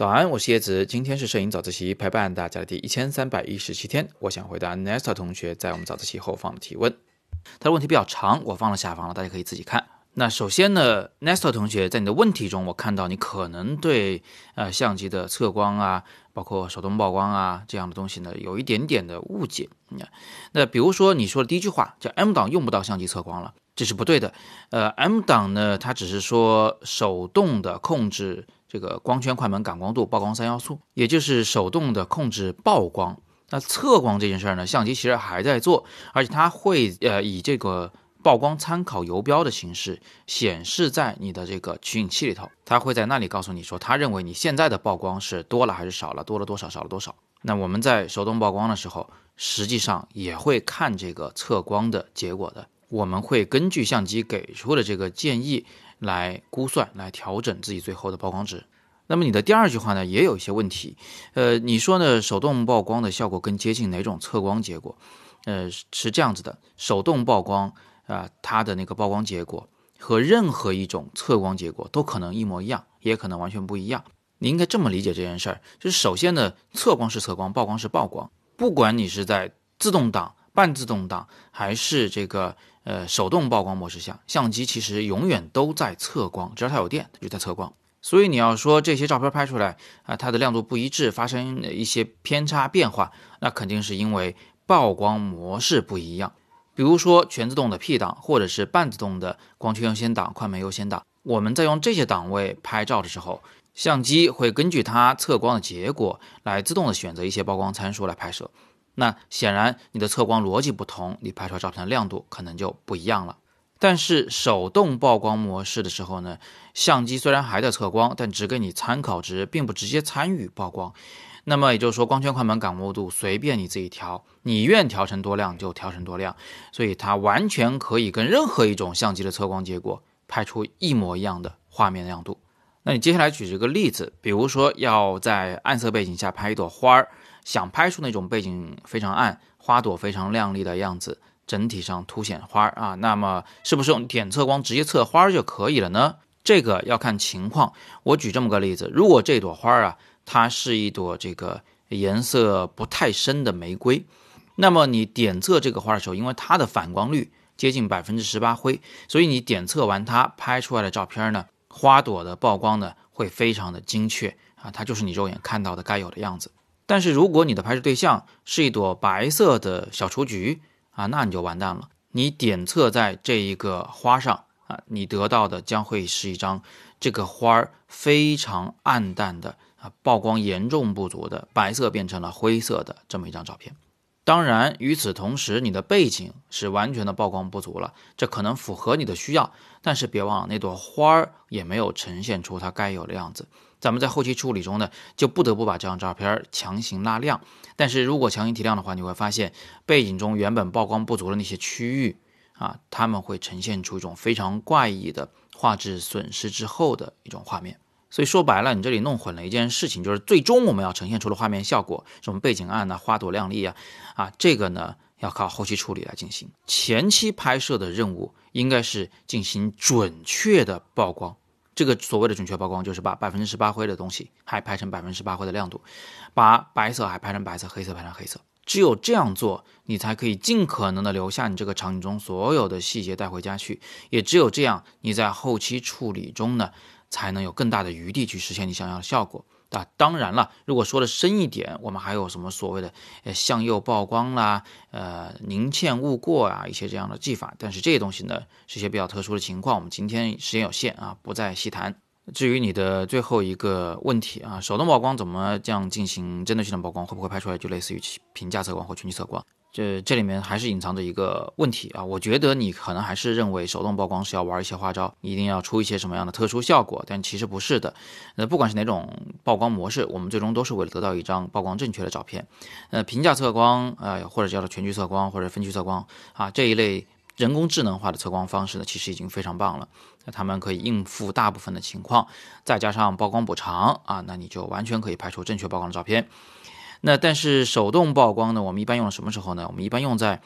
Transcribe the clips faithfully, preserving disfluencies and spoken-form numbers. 早安，我是叶子，今天是摄影早自习陪伴大家的第一千三百一十七天。我想回答 Nestor 同学在我们早自习后方的提问，他的问题比较长，我放了下方了，大家可以自己看。那首先呢 ，Nestor 同学，在你的问题中，我看到你可能对呃相机的测光啊，包括手动曝光啊这样的东西呢，有一点点的误解。那比如说你说的第一句话叫 M 档用不到相机测光了，这是不对的。呃 ，M 档呢，它只是说手动的控制这个光圈、快门、感光度、曝光三要素，也就是手动的控制曝光。那测光这件事呢，相机其实还在做，而且它会呃以这个曝光参考游标的形式显示在你的这个取景器里头，它会在那里告诉你说，它认为你现在的曝光是多了还是少了，多了多少，少了多少。那我们在手动曝光的时候，实际上也会看这个测光的结果的，我们会根据相机给出的这个建议来估算，来调整自己最后的曝光值。那么你的第二句话呢，也有一些问题。呃，你说呢，手动曝光的效果更接近哪种测光结果？呃，是这样子的，手动曝光啊、呃，它的那个曝光结果和任何一种测光结果都可能一模一样，也可能完全不一样。你应该这么理解这件事儿，就是首先呢，测光是测光，曝光是曝光，不管你是在自动挡、半自动挡还是这个呃手动曝光模式下，相机其实永远都在测光，只要它有电就在测光。所以你要说这些照片拍出来啊，它的亮度不一致，发生一些偏差变化，那肯定是因为曝光模式不一样。比如说全自动的 P 档，或者是半自动的光圈优先档、快门优先档，我们在用这些档位拍照的时候，相机会根据它测光的结果来自动的选择一些曝光参数来拍摄。那显然你的测光逻辑不同，你拍出来照片的亮度可能就不一样了。但是手动曝光模式的时候呢，相机虽然还在测光，但只给你参考值，并不直接参与曝光。那么也就是说，光圈、快门、感光度随便你自己调，你愿调成多亮就调成多亮，所以它完全可以跟任何一种相机的测光结果拍出一模一样的画面亮度。那你接下来举这个例子，比如说要在暗色背景下拍一朵花，想拍出那种背景非常暗，花朵非常亮丽的样子，整体上凸显花啊，那么是不是用点测光直接测花就可以了呢？这个要看情况。我举这么个例子，如果这朵花啊，它是一朵这个颜色不太深的玫瑰，那么你点测这个花的时候，因为它的反光率接近 百分之十八 灰，所以你点测完它拍出来的照片呢，花朵的曝光呢会非常的精确啊，它就是你肉眼看到的该有的样子。但是如果你的拍摄对象是一朵白色的小雏菊啊，那你就完蛋了，你点测在这一个花上啊，你得到的将会是一张这个花非常暗淡的啊，曝光严重不足的白色变成了灰色的这么一张照片。当然与此同时，你的背景是完全的曝光不足了，这可能符合你的需要，但是别忘了那朵花也没有呈现出它该有的样子。咱们在后期处理中呢，就不得不把这张照片强行拉亮，但是如果强行提亮的话，你会发现背景中原本曝光不足的那些区域啊，它们会呈现出一种非常怪异的画质损失之后的一种画面。所以说白了，你这里弄混了一件事情，就是最终我们要呈现出的画面效果，什么背景暗啊、花朵亮丽啊，啊，这个呢要靠后期处理来进行。前期拍摄的任务应该是进行准确的曝光，这个所谓的准确曝光就是把 百分之十八 灰的东西还拍成 百分之十八 灰的亮度，把白色还拍成白色，黑色拍成黑色。只有这样做，你才可以尽可能的留下你这个场景中所有的细节带回家去，也只有这样，你在后期处理中呢才能有更大的余地去实现你想要的效果。啊，当然了，如果说的深一点，我们还有什么所谓的向右曝光啦、呃宁欠勿过啊，一些这样的技法。但是这些东西呢，是一些比较特殊的情况，我们今天时间有限啊，不再细谈。至于你的最后一个问题啊，手动曝光怎么这样进行针对性的曝光，会不会拍出来就类似于评价测光或全局测光？这这里面还是隐藏着一个问题啊，我觉得你可能还是认为手动曝光是要玩一些花招，一定要出一些什么样的特殊效果，但其实不是的。那不管是哪种曝光模式，我们最终都是为了得到一张曝光正确的照片。呃，评价测光，呃，或者叫做全局测光或者分区测光啊，这一类人工智能化的测光方式呢，其实已经非常棒了。那他们可以应付大部分的情况，再加上曝光补偿啊，那你就完全可以拍出正确曝光的照片。那但是手动曝光呢，我们一般用到什么时候呢？我们一般用在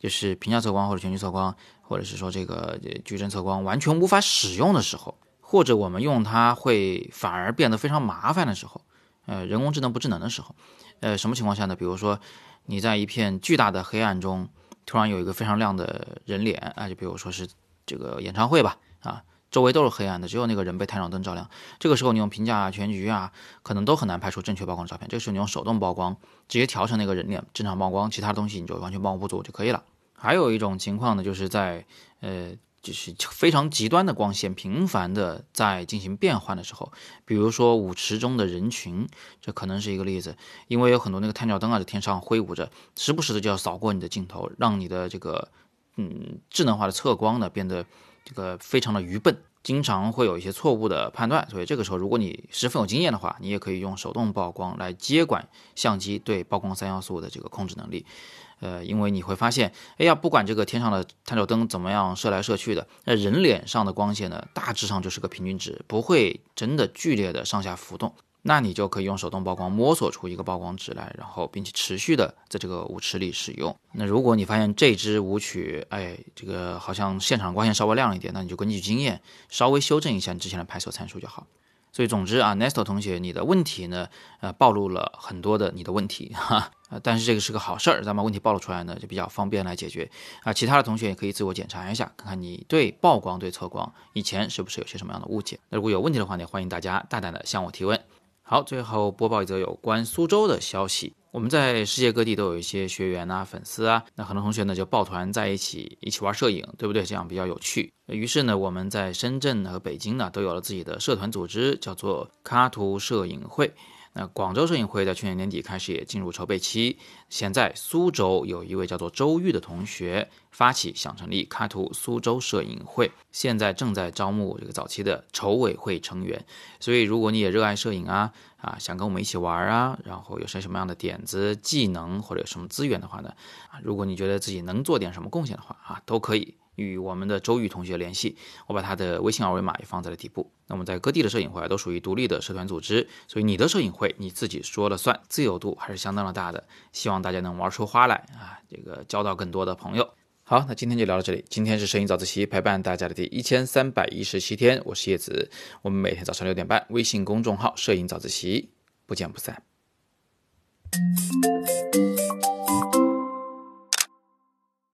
就是评价测光或者全局测光，或者是说这个矩阵测光完全无法使用的时候，或者我们用它会反而变得非常麻烦的时候呃人工智能不智能的时候，呃什么情况下呢？比如说你在一片巨大的黑暗中，突然有一个非常亮的人脸啊，就比如说是这个演唱会吧，啊，周围都是黑暗的，只有那个人被探照灯照亮。这个时候你用评价全局啊，可能都很难拍出正确曝光的照片。这个时候你用手动曝光，直接调成那个人脸正常曝光，其他东西你就完全曝光不足就可以了。还有一种情况呢，就是在呃。就是非常极端的光线频繁的在进行变换的时候，比如说舞池中的人群，这可能是一个例子，因为有很多那个探照灯啊在天上挥舞着，时不时的就要扫过你的镜头，让你的这个嗯智能化的测光呢变得这个非常的愚笨，经常会有一些错误的判断。所以这个时候如果你十分有经验的话，你也可以用手动曝光来接管相机对曝光三要素的这个控制能力。呃，因为你会发现，哎呀，不管这个天上的探照灯怎么样射来射去的，那人脸上的光线呢，大致上就是个平均值，不会真的剧烈的上下浮动。那你就可以用手动曝光摸索出一个曝光值来，然后并且持续的在这个舞池里使用。那如果你发现这支舞曲，哎，这个好像现场光线稍微亮一点，那你就根据经验稍微修正一下你之前的拍摄参数就好。所以总之啊 Nestor 同学，你的问题呢，呃，暴露了很多的你的问题哈，但是这个是个好事儿，咱们问题暴露出来呢，就比较方便来解决啊、呃。其他的同学也可以自我检查一下，看看你对曝光、对测光以前是不是有些什么样的误解。那如果有问题的话呢，欢迎大家大胆的向我提问。好，最后播报一则有关苏州的消息。我们在世界各地都有一些学员啊、粉丝啊，那很多同学呢就抱团在一起一起玩摄影，对不对？这样比较有趣。于是呢，我们在深圳和北京呢都有了自己的社团组织，叫做咔图摄影会。那广州摄影会在去年年底开始也进入筹备期。现在苏州有一位叫做周玉的同学发起想成立咔图苏州摄影会，现在正在招募这个早期的筹委会成员。所以如果你也热爱摄影啊啊，想跟我们一起玩啊，然后有些什么样的点子、技能或者有什么资源的话呢，啊，如果你觉得自己能做点什么贡献的话啊，都可以与我们的周玉同学联系，我把他的微信二维码也放在了底部。那我们在各地的摄影会都属于独立的社团组织，所以你的摄影会你自己说了算，自由度还是相当的大的，希望大家能玩出花来啊，这个交到更多的朋友。好，那今天就聊到这里。今天是摄影早自习陪伴大家的第一千三百一十七天，我是叶子，我们每天早上六点半，微信公众号摄影早自习，不见不散。